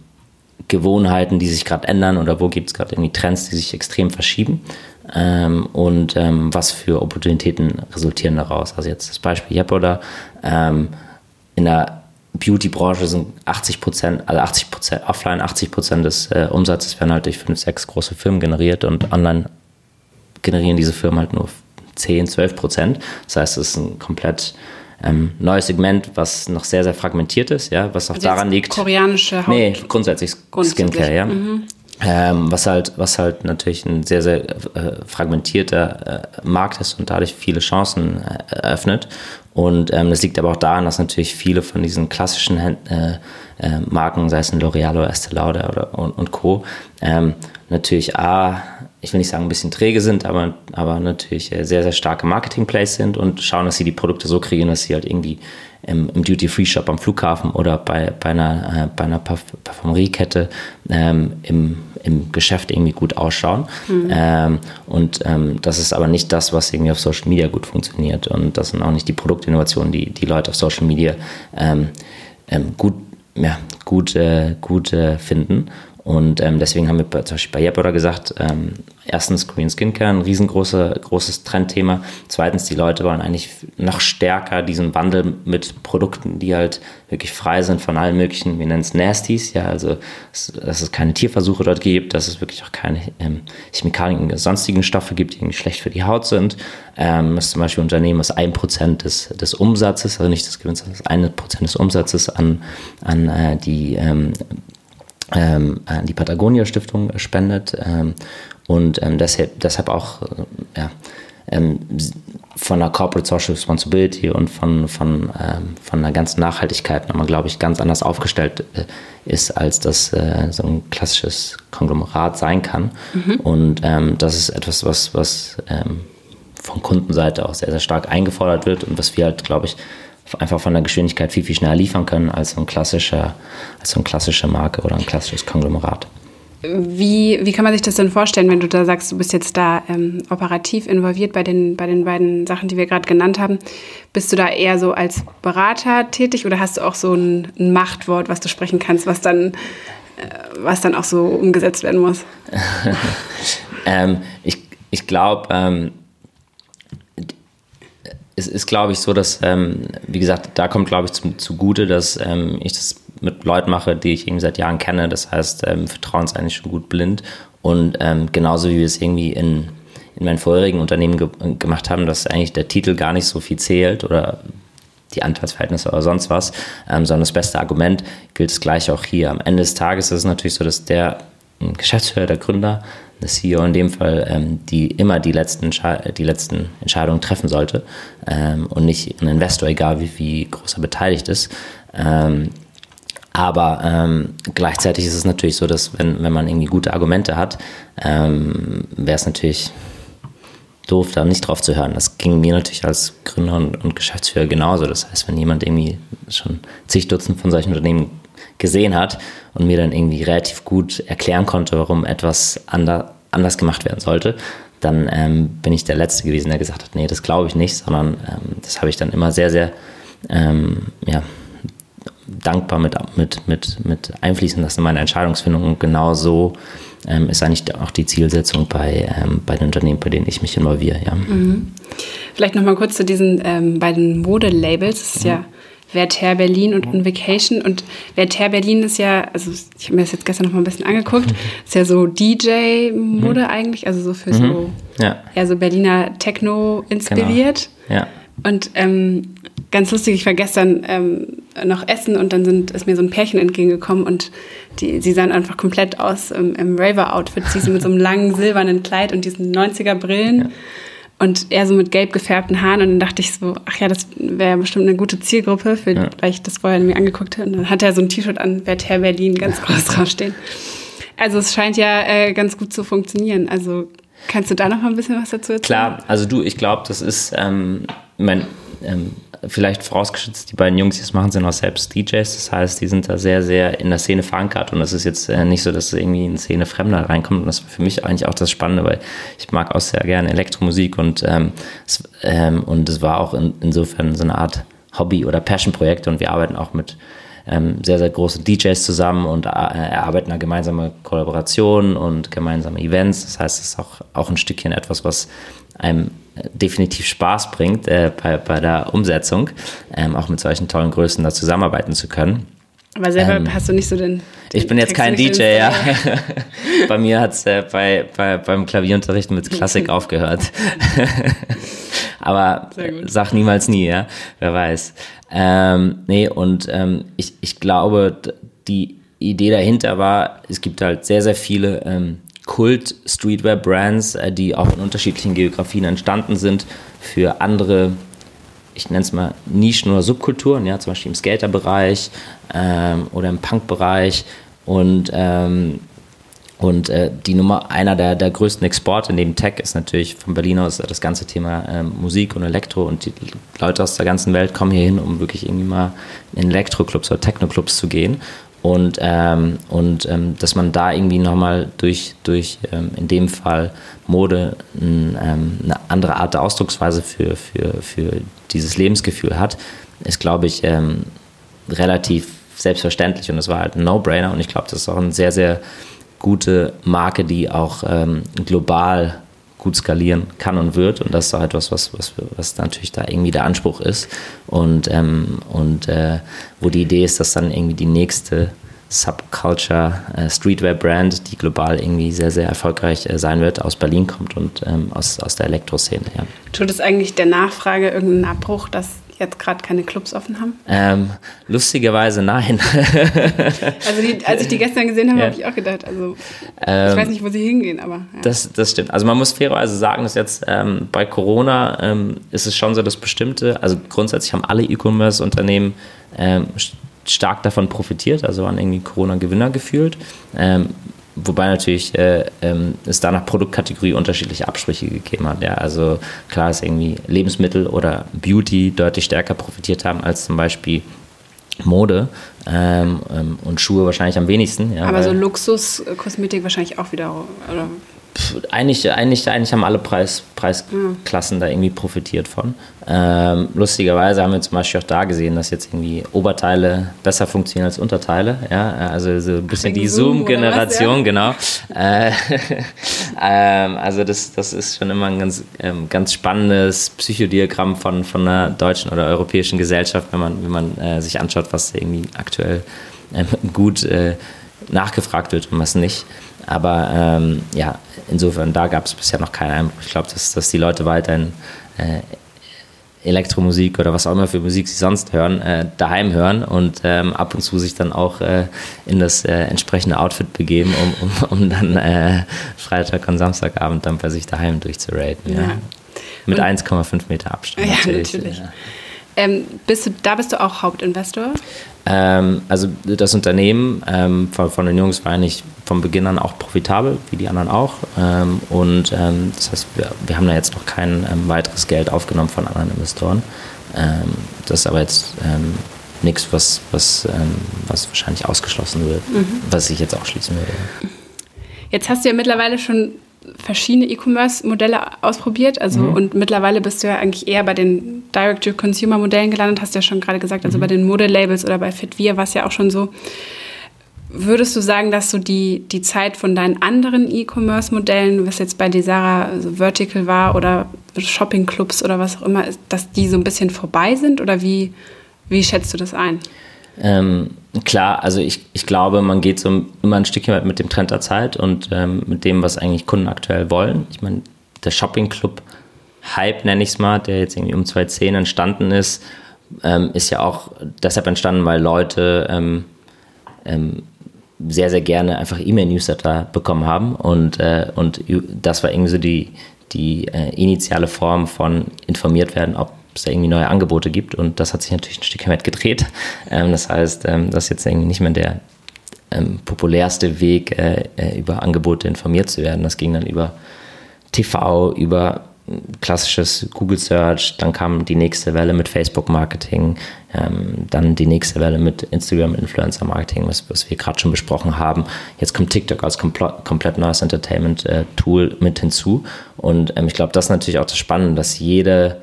Gewohnheiten, die sich gerade ändern, oder wo gibt es gerade irgendwie Trends, die sich extrem verschieben, ähm, und ähm, was für Opportunitäten resultieren daraus. Also jetzt das Beispiel Jeypoda, ähm, in der Beauty-Branche sind achtzig Prozent, also achtzig Prozent offline, achtzig Prozent des äh, Umsatzes werden halt durch fünf, sechs große Firmen generiert, und online generieren diese Firmen halt nur zehn, zwölf Prozent. Das heißt, es ist ein komplett ähm, neues Segment, was noch sehr, sehr fragmentiert ist, ja, was auch also daran liegt. Koreanische Haut? Nee, grundsätzlich, grundsätzlich. Skincare, ja. Mhm. Ähm, was halt, was halt natürlich ein sehr, sehr äh, fragmentierter äh, Markt ist und dadurch viele Chancen äh, eröffnet. Und ähm, das liegt aber auch daran, dass natürlich viele von diesen klassischen äh, äh, Marken, sei es ein L'Oreal oder Estée Lauder oder, und, und Co., ähm, natürlich A, ich will nicht sagen, ein bisschen träge sind, aber, aber natürlich sehr, sehr starke Marketing-Plays sind und schauen, dass sie die Produkte so kriegen, dass sie halt irgendwie im, im Duty-Free-Shop am Flughafen oder bei, bei einer, äh, bei einer Parfümeriekette ähm, im, im Geschäft irgendwie gut ausschauen. Mhm. Ähm, und ähm, das ist aber nicht das, was irgendwie auf Social Media gut funktioniert. Und das sind auch nicht die Produktinnovationen, die die Leute auf Social Media ähm, ähm, gut, ja, gut, äh, gut äh, finden. Und ähm, deswegen haben wir bei, zum Beispiel bei Jeypoda gesagt, ähm, erstens Korean Skincare, ein riesengroßes Trendthema. Zweitens, die Leute wollen eigentlich noch stärker diesen Wandel mit Produkten, die halt wirklich frei sind von allen möglichen, wir nennen es Nasties, ja, also dass es keine Tierversuche dort gibt, dass es wirklich auch keine ähm, Chemikalien und sonstigen Stoffe gibt, die irgendwie schlecht für die Haut sind. Ähm, das ist zum Beispiel ein Unternehmen, das ein Prozent des, des Umsatzes, also nicht des Gewinns, das ein Prozent des Umsatzes an, an äh, die ähm, Ähm, die Patagonia-Stiftung spendet, ähm, und ähm, deshalb, deshalb auch äh, ja, ähm, von der Corporate Social Responsibility und von, von, ähm, von der ganzen Nachhaltigkeit nochmal, glaube ich, ganz anders aufgestellt äh, ist, als das äh, so ein klassisches Konglomerat sein kann. Mhm. Und ähm, das ist etwas, was, was ähm, von Kundenseite auch sehr, sehr stark eingefordert wird und was wir halt, glaube ich, einfach von der Geschwindigkeit viel, viel schneller liefern können als so ein klassischer, als so eine klassische Marke oder ein klassisches Konglomerat. Wie, wie kann man sich das denn vorstellen, wenn du da sagst, du bist jetzt da ähm, operativ involviert bei den, bei den beiden Sachen, die wir gerade genannt haben? Bist du da eher so als Berater tätig oder hast du auch so ein, ein Machtwort, was du sprechen kannst, was dann, äh, was dann auch so umgesetzt werden muss? ähm, ich ich glaube... Ähm, Es ist, glaube ich, so, dass, ähm, wie gesagt, da kommt, glaube ich, zum, zugute, dass ähm, ich das mit Leuten mache, die ich irgendwie seit Jahren kenne. Das heißt, ähm, Vertrauen ist eigentlich schon gut blind. Und ähm, genauso wie wir es irgendwie in, in meinen vorherigen Unternehmen ge- gemacht haben, dass eigentlich der Titel gar nicht so viel zählt oder die Anteilsverhältnisse oder sonst was, ähm, sondern das beste Argument gilt es gleich auch hier. Am Ende des Tages ist es natürlich so, dass der Geschäftsführer, der Gründer, der C E O in dem Fall, ähm, die immer die letzten, Entsche- die letzten Entscheidungen treffen sollte, ähm, und nicht ein Investor, egal wie, wie groß er beteiligt ist. Ähm, aber ähm, gleichzeitig ist es natürlich so, dass wenn, wenn man irgendwie gute Argumente hat, ähm, wäre es natürlich doof, da nicht drauf zu hören. Das ging mir natürlich als Gründer und, und Geschäftsführer genauso. Das heißt, wenn jemand irgendwie schon zig Dutzend von solchen Unternehmen gesehen hat und mir dann irgendwie relativ gut erklären konnte, warum etwas ander, anders gemacht werden sollte, dann ähm, bin ich der Letzte gewesen, der gesagt hat, nee, das glaube ich nicht, sondern ähm, das habe ich dann immer sehr, sehr ähm, ja, dankbar mit, mit, mit, mit einfließen lassen in meine Entscheidungsfindung. Und genau so ähm, ist eigentlich auch die Zielsetzung bei, ähm, bei den Unternehmen, bei denen ich mich involviere. Ja. Mhm. Vielleicht nochmal kurz zu diesen ähm, beiden Modelabels. Mhm. Ja. Verte Berlin und On Vacation. Und Verte Berlin ist ja, also ich habe mir das jetzt gestern noch mal ein bisschen angeguckt, ist ja so D J-Mode mhm. eigentlich, also so für mhm. so, ja. eher so Berliner Techno inspiriert. Genau. Ja. Und ähm, ganz lustig, ich war gestern ähm, noch essen und dann sind, ist mir so ein Pärchen entgegengekommen und die, sie sahen einfach komplett aus ähm, im Raver-Outfit. Sie sind mit so einem langen silbernen Kleid und diesen neunziger-Brillen ja. und er so mit gelb gefärbten Haaren. Und dann dachte ich so, ach ja, das wäre bestimmt eine gute Zielgruppe, für, ja. weil ich das vorher mir angeguckt habe. Und dann hatte er so ein T-Shirt an, Verte Berlin, ganz groß draufstehen. Also es scheint ja äh, ganz gut zu funktionieren. Also kannst du da noch mal ein bisschen was dazu erzählen? Klar, also du, ich glaube, das ist... Ähm Mein, ähm, vielleicht vorausgeschützt, die beiden Jungs, die das machen, sind auch selbst D Js, das heißt, die sind da sehr, sehr in der Szene verankert und es ist jetzt äh, nicht so, dass irgendwie in Szene Fremder reinkommt und das war für mich eigentlich auch das Spannende, weil ich mag auch sehr gerne Elektromusik und ähm, es, ähm, und es war auch in, insofern so eine Art Hobby- oder Passion-Projekt und wir arbeiten auch mit ähm, sehr, sehr großen D Js zusammen und äh, erarbeiten da gemeinsame Kollaborationen und gemeinsame Events, das heißt, es ist auch, auch ein Stückchen etwas, was einem definitiv Spaß bringt, äh, bei, bei der Umsetzung, ähm, auch mit solchen tollen Größen da zusammenarbeiten zu können. Aber selber ähm, hast du nicht so den... den ich bin jetzt kein D J, ja. Bei mir hat es äh, bei, bei, beim Klavierunterricht mit Klassik aufgehört. Aber sag niemals nie, ja. Wer weiß. Ähm, nee, und ähm, ich, ich glaube, die Idee dahinter war, es gibt halt sehr, sehr viele... Ähm, Kult-Streetwear-Brands, die auch in unterschiedlichen Geografien entstanden sind, für andere, ich nenne es mal Nischen oder Subkulturen, ja, zum Beispiel im Skater-Bereich ähm, oder im Punk-Bereich und, ähm, und äh, die Nummer, einer der, der größten Exporte neben Tech ist natürlich von Berlin aus das ganze Thema ähm, Musik und Elektro und die Leute aus der ganzen Welt kommen hier hin, um wirklich irgendwie mal in Elektro-Clubs oder Techno-Clubs zu gehen. Und, ähm, und ähm, dass man da irgendwie nochmal durch, durch ähm, in dem Fall Mode n, ähm, eine andere Art der Ausdrucksweise für, für, für dieses Lebensgefühl hat, ist, glaube ich, ähm, relativ selbstverständlich. Und es war halt ein No-Brainer. Und ich glaube, das ist auch eine sehr, sehr gute Marke, die auch ähm, global gut skalieren kann und wird. Und das ist auch etwas, was, was, was natürlich da irgendwie der Anspruch ist. Und, ähm, und äh, wo die Idee ist, dass dann irgendwie die nächste Subculture äh, Streetwear-Brand, die global irgendwie sehr, sehr erfolgreich äh, sein wird, aus Berlin kommt und ähm, aus, aus der Elektroszene. Ja. Tut es eigentlich der Nachfrage irgendeinen Abbruch, dass jetzt gerade keine Clubs offen haben? Ähm, lustigerweise nein. Also die, als ich die gestern gesehen habe, ja. habe ich auch gedacht, also ähm, ich weiß nicht, wo sie hingehen, aber... Ja. Das, das stimmt. Also man muss fairerweise sagen, dass jetzt ähm, bei Corona ähm, ist es schon so, dass bestimmte, also grundsätzlich haben alle E-Commerce-Unternehmen ähm, stark davon profitiert, also waren irgendwie Corona-Gewinner gefühlt. Ähm, Wobei natürlich äh, ähm, es da nach Produktkategorie unterschiedliche Absprüche gegeben hat. Ja. Also klar ist irgendwie Lebensmittel oder Beauty deutlich stärker profitiert haben als zum Beispiel Mode ähm, ähm, und Schuhe wahrscheinlich am wenigsten. Ja, aber so Luxuskosmetik wahrscheinlich auch wieder, oder? Pff, eigentlich, eigentlich, eigentlich haben alle Preis, Preisklassen ja. da irgendwie profitiert von. Ähm, lustigerweise haben wir zum Beispiel auch da gesehen, dass jetzt irgendwie Oberteile besser funktionieren als Unterteile. Ja? Also so ein bisschen die Zoom-Generation, genau. Äh, ähm, also das, das ist schon immer ein ganz, ähm, ganz spannendes Psychodiagramm von, von einer deutschen oder europäischen Gesellschaft, wenn man, wenn man äh, sich anschaut, was irgendwie aktuell ähm, gut äh, nachgefragt wird und was nicht. Aber ähm, ja, insofern, da gab es bisher noch keinen Einbruch. Ich glaube, dass, dass die Leute weiterhin äh, Elektromusik oder was auch immer für Musik sie sonst hören, äh, daheim hören und ähm, ab und zu sich dann auch äh, in das äh, entsprechende Outfit begeben, um, um, um dann äh, Freitag und Samstagabend dann bei sich daheim durchzuraten. Ja. Ja. Mit eins Komma fünf Meter Abstand. Ja, natürlich. natürlich. Ja. Ähm, bist du, da bist du auch Hauptinvestor? Ähm, also das Unternehmen ähm, von, von den Jungs war eigentlich von Beginn an auch profitabel, wie die anderen auch. Ähm, und ähm, das heißt, wir, wir haben da jetzt noch kein ähm, weiteres Geld aufgenommen von anderen Investoren. Ähm, das ist aber jetzt ähm, nichts, was, was, ähm, was wahrscheinlich ausgeschlossen wird, mhm. was ich jetzt auch schließen würde. Jetzt hast du ja mittlerweile schon verschiedene E-Commerce-Modelle ausprobiert, also mhm. und mittlerweile bist du ja eigentlich eher bei den Direct-to-Consumer-Modellen gelandet, hast du ja schon gerade gesagt, also mhm. bei den Modelabels oder bei Fitvia war es ja auch schon so. Würdest du sagen, dass du die, die Zeit von deinen anderen E-Commerce-Modellen, was jetzt bei Lesara also Vertical war oder Shopping-Clubs oder was auch immer, dass die so ein bisschen vorbei sind oder wie, wie schätzt du das ein? Ähm, klar, also ich, ich glaube, man geht so immer ein Stückchen weit mit dem Trend der Zeit und ähm, mit dem, was eigentlich Kunden aktuell wollen. Ich meine, der Shopping-Club Hype, nenne ich es mal, der jetzt irgendwie um zwanzig zehn entstanden ist, ähm, ist ja auch deshalb entstanden, weil Leute ähm, ähm, sehr, sehr gerne einfach E-Mail-Newsletter bekommen haben und, äh, und das war irgendwie so die, die äh, initiale Form von informiert werden, ob es da irgendwie neue Angebote gibt, und das hat sich natürlich ein Stückchen weit gedreht. Ähm, das heißt, ähm, das ist jetzt irgendwie nicht mehr der ähm, populärste Weg, äh, über Angebote informiert zu werden. Das ging dann über T V, über klassisches Google-Search, dann kam die nächste Welle mit Facebook-Marketing, ähm, dann die nächste Welle mit Instagram-Influencer-Marketing, was, was wir gerade schon besprochen haben. Jetzt kommt TikTok als kompl- komplett neues Entertainment-Tool mit hinzu, und ähm, ich glaube, das ist natürlich auch das Spannende, dass jede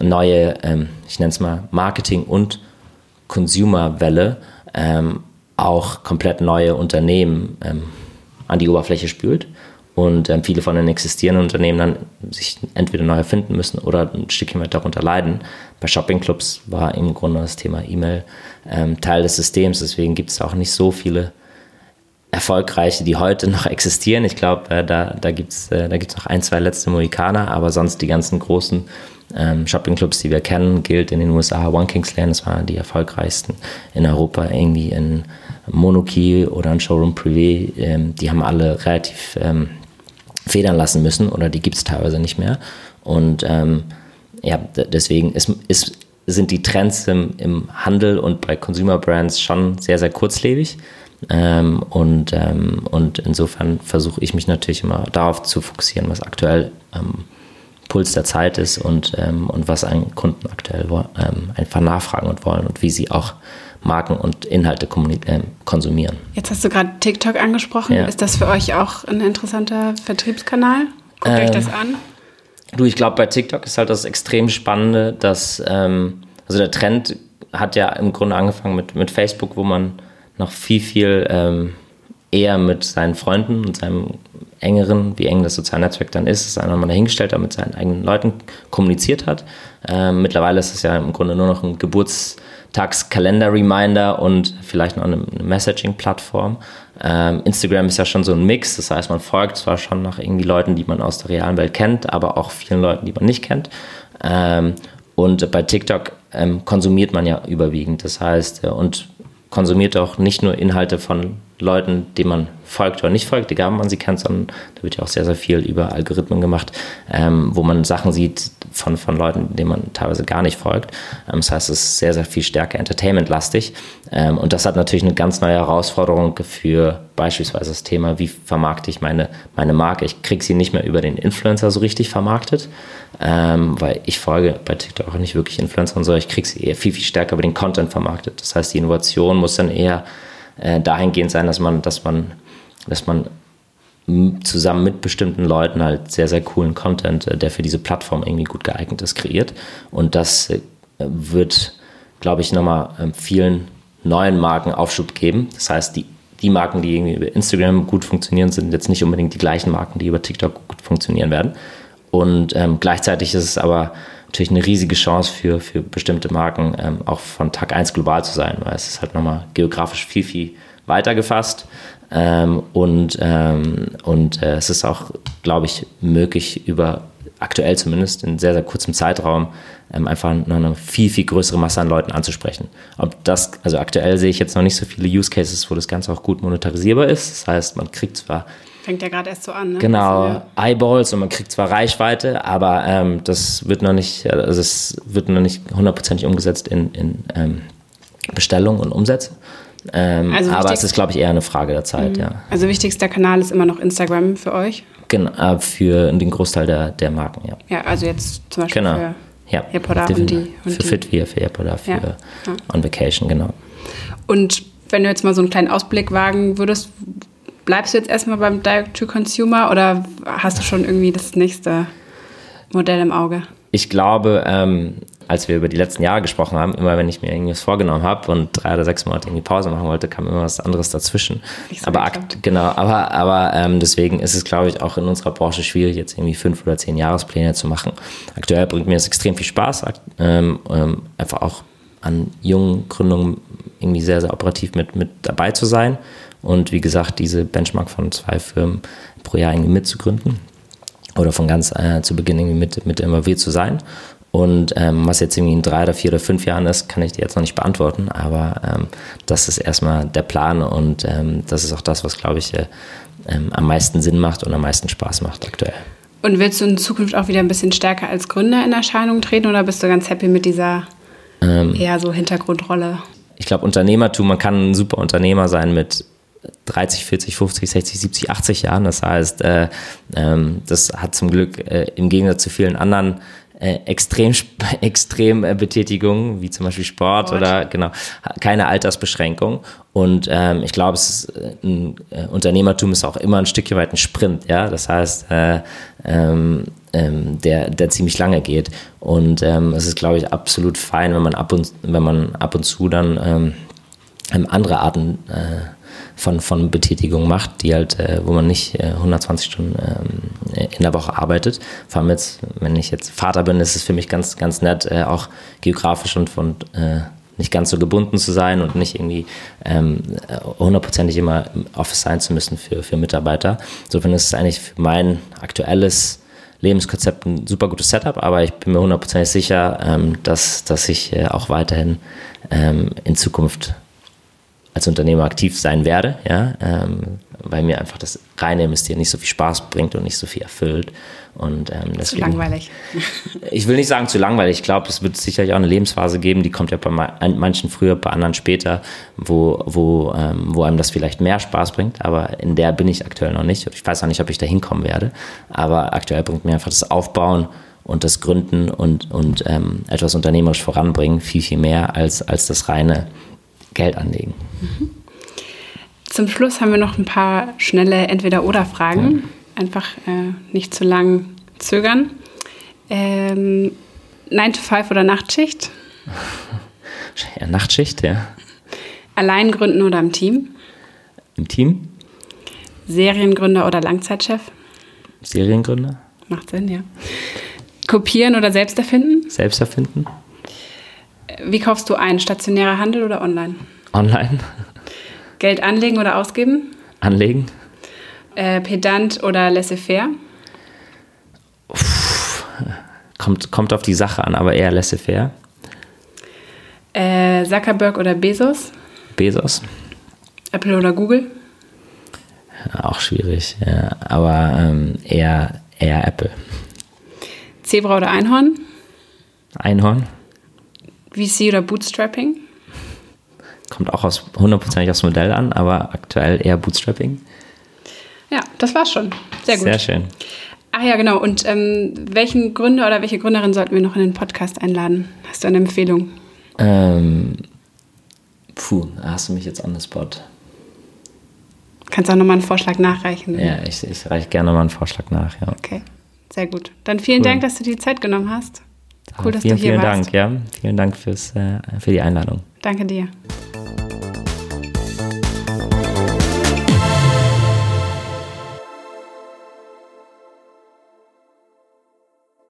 neue, ähm, ich nenne es mal Marketing- und Consumer-Welle ähm, auch komplett neue Unternehmen ähm, an die Oberfläche spült. Und ähm, viele von den existierenden Unternehmen dann sich entweder neu erfinden müssen oder ein Stückchen weit darunter leiden. Bei Shoppingclubs war im Grunde das Thema E-Mail ähm, Teil des Systems, deswegen gibt es auch nicht so viele erfolgreiche, die heute noch existieren. Ich glaube, äh, da, da gibt es äh, da gibt's noch ein, zwei letzte Mohikaner, aber sonst die ganzen großen ähm, Shoppingclubs, die wir kennen, gilt in den U S A One Kings Lane, das waren die erfolgreichsten, in Europa irgendwie in Monoqi oder in Showroom Privé, ähm, die haben alle relativ ähm, federn lassen müssen, oder die gibt es teilweise nicht mehr. Und ähm, ja, d- deswegen ist, ist, sind die Trends im, im Handel und bei Consumer Brands schon sehr, sehr kurzlebig. Ähm, und, ähm, und insofern versuche ich mich natürlich immer darauf zu fokussieren, was aktuell ähm, Puls der Zeit ist und, ähm, und was an Kunden aktuell ähm, einfach nachfragen und wollen und wie sie auch Marken und Inhalte kommunik- äh, konsumieren. Jetzt hast du gerade TikTok angesprochen. Ja. Ist das für euch auch ein interessanter Vertriebskanal? Guckt ähm, euch das an? Du, ich glaube, bei TikTok ist halt das extrem Spannende, dass, ähm, also der Trend hat ja im Grunde angefangen mit, mit Facebook, wo man noch viel, viel ähm, eher mit seinen Freunden und seinem engeren, wie eng das soziale Netzwerk dann ist, ist einer mal dahingestellt, damit seinen eigenen Leuten kommuniziert hat. Ähm, mittlerweile ist es ja im Grunde nur noch ein Geburtstagskalender-Reminder und vielleicht noch eine, eine Messaging-Plattform. Ähm, Instagram ist ja schon so ein Mix, das heißt, man folgt zwar schon nach irgendwie Leuten, die man aus der realen Welt kennt, aber auch vielen Leuten, die man nicht kennt. Ähm, und bei TikTok ähm, konsumiert man ja überwiegend, das heißt, und konsumiert auch nicht nur Inhalte von Leuten, denen man folgt oder nicht folgt, egal ob man sie kennt, sondern da wird ja auch sehr, sehr viel über Algorithmen gemacht, ähm, wo man Sachen sieht von, von Leuten, denen man teilweise gar nicht folgt. Ähm, das heißt, es ist sehr, sehr viel stärker entertainmentlastig. Ähm, und das hat natürlich eine ganz neue Herausforderung für beispielsweise das Thema, wie vermarkte ich meine, meine Marke? Ich kriege sie nicht mehr über den Influencer so richtig vermarktet, ähm, weil ich folge bei TikTok auch nicht wirklich Influencern, sondern ich kriege sie eher viel, viel stärker über den Content vermarktet. Das heißt, die Innovation muss dann eher dahingehend sein, dass man, dass man, dass man zusammen mit bestimmten Leuten halt sehr, sehr coolen Content, der für diese Plattform irgendwie gut geeignet ist, kreiert. Und das wird, glaube ich, nochmal vielen neuen Marken Aufschub geben. Das heißt, die, die Marken, die irgendwie über Instagram gut funktionieren, sind jetzt nicht unbedingt die gleichen Marken, die über TikTok gut funktionieren werden. Und ähm, gleichzeitig ist es aber natürlich eine riesige Chance für, für bestimmte Marken, ähm, auch von Tag eins global zu sein, weil es ist halt nochmal geografisch viel, viel weiter gefasst ähm, und, ähm, und äh, es ist auch, glaube ich, möglich, über aktuell zumindest in sehr, sehr kurzem Zeitraum ähm, einfach eine viel, viel größere Masse an Leuten anzusprechen. Ob das, also aktuell sehe ich jetzt noch nicht so viele Use Cases, wo das Ganze auch gut monetarisierbar ist, das heißt, man kriegt zwar Fängt ja gerade erst so an, ne? Genau, also, ja. Eyeballs und man kriegt zwar Reichweite, aber ähm, das wird noch nicht, also es wird noch nicht hundertprozentig umgesetzt in, in ähm, Bestellung und Umsätze. Ähm, also aber es ist, glaube ich, eher eine Frage der Zeit, mhm. ja. Also wichtigster Kanal ist immer noch Instagram für euch? Genau, für den Großteil der, der Marken, ja. Ja, also jetzt zum Beispiel genau. für ja. Jeypoda und die... Und für Fitvia, für Jeypoda, für ja. Ja. On Vacation, genau. Und wenn du jetzt mal so einen kleinen Ausblick wagen würdest... Bleibst du jetzt erstmal beim Direct-to-Consumer oder hast du schon irgendwie das nächste Modell im Auge? Ich glaube, ähm, als wir über die letzten Jahre gesprochen haben, immer wenn ich mir irgendwas vorgenommen habe und drei oder sechs Monate irgendwie Pause machen wollte, kam immer was anderes dazwischen. So aber akt- genau, aber, aber ähm, deswegen ist es, glaube ich, auch in unserer Branche schwierig, jetzt irgendwie fünf oder zehn Jahrespläne zu machen. Aktuell bringt mir das extrem viel Spaß, ähm, ähm, einfach auch an jungen Gründungen irgendwie sehr, sehr operativ mit, mit dabei zu sein. Und wie gesagt, diese Benchmark von zwei Firmen pro Jahr irgendwie mitzugründen. oder von ganz äh, zu Beginn irgendwie mit, mit involviert zu sein. Und ähm, was jetzt irgendwie in drei oder vier oder fünf Jahren ist, kann ich dir jetzt noch nicht beantworten, aber ähm, das ist erstmal der Plan und ähm, das ist auch das, was, glaube ich, äh, ähm, am meisten Sinn macht und am meisten Spaß macht aktuell. Und willst du in Zukunft auch wieder ein bisschen stärker als Gründer in Erscheinung treten oder bist du ganz happy mit dieser ähm, eher so Hintergrundrolle? Ich glaube, Unternehmertum, man kann ein super Unternehmer sein mit dreißig, vierzig, fünfzig, sechzig, siebzig, achtzig Jahren. Das heißt, äh, ähm, das hat zum Glück äh, im Gegensatz zu vielen anderen äh, extrem, extrem äh, Betätigungen, wie zum Beispiel Sport, Sport oder genau, keine Altersbeschränkung. Und ähm, ich glaube, äh, Unternehmertum ist auch immer ein Stückchen weit ein Sprint, ja. Das heißt, äh, ähm, ähm, der, der ziemlich lange geht. Und ähm, es ist, glaube ich, absolut fein, wenn man ab und wenn man ab und zu dann ähm, andere Arten äh, von, von Betätigung macht, die halt, äh, wo man nicht äh, hundertzwanzig Stunden ähm, in der Woche arbeitet. Vor allem jetzt, wenn ich jetzt Vater bin, ist es für mich ganz, ganz nett, äh, auch geografisch und von äh, nicht ganz so gebunden zu sein und nicht irgendwie ähm, hundertprozentig immer im Office sein zu müssen für, für Mitarbeiter. Insofern ist es eigentlich für mein aktuelles Lebenskonzept ein super gutes Setup, aber ich bin mir hundertprozentig sicher, ähm, dass, dass ich äh, auch weiterhin ähm, in Zukunft als Unternehmer aktiv sein werde, ja, ähm, weil mir einfach das reine Investieren nicht so viel Spaß bringt und nicht so viel erfüllt. Und, ähm, deswegen, zu langweilig. Ich will nicht sagen zu langweilig, ich glaube, es wird sicherlich auch eine Lebensphase geben, die kommt ja bei manchen früher, bei anderen später, wo, wo, ähm, wo einem das vielleicht mehr Spaß bringt, aber in der bin ich aktuell noch nicht. Ich weiß auch nicht, ob ich da hinkommen werde, aber aktuell bringt mir einfach das Aufbauen und das Gründen und, und ähm, etwas unternehmerisch voranbringen viel, viel mehr als, als das reine Geld anlegen. Mhm. Zum Schluss haben wir noch ein paar schnelle Entweder-Oder-Fragen. Ja. Einfach äh, nicht zu lang zögern. Ähm, nine to five oder Nachtschicht? Ja, Nachtschicht, ja. Allein gründen oder im Team? Im Team. Seriengründer oder Langzeitchef? Seriengründer. Macht Sinn, ja. Kopieren oder selbst erfinden? Selbst erfinden. Wie kaufst du ein? Stationärer Handel oder online? Online. Geld anlegen oder ausgeben? Anlegen. Äh, pedant oder laissez-faire? Uff, kommt, kommt auf die Sache an, aber eher laissez-faire. Äh, Zuckerberg oder Bezos? Bezos. Apple oder Google? Auch schwierig, ja, aber ähm, eher, eher Apple. Zebra oder Einhorn? Einhorn. V C oder Bootstrapping? Kommt auch aus hundertprozentig aufs Modell an, aber aktuell eher Bootstrapping. Ja, das war's schon. Sehr gut. Sehr schön. Ach ja, genau. Und ähm, welchen Gründer oder welche Gründerin sollten wir noch in den Podcast einladen? Hast du eine Empfehlung? Ähm, puh, hast du mich jetzt on the spot. Kannst auch nochmal einen Vorschlag nachreichen. Oder? Ja, ich, ich reiche gerne mal einen Vorschlag nach, ja. Okay, sehr gut. Dann vielen cool. Dank, dass du dir die Zeit genommen hast. Cool, dass vielen, du hier vielen warst. Vielen Dank, ja. Vielen Dank fürs, äh, für die Einladung. Danke dir.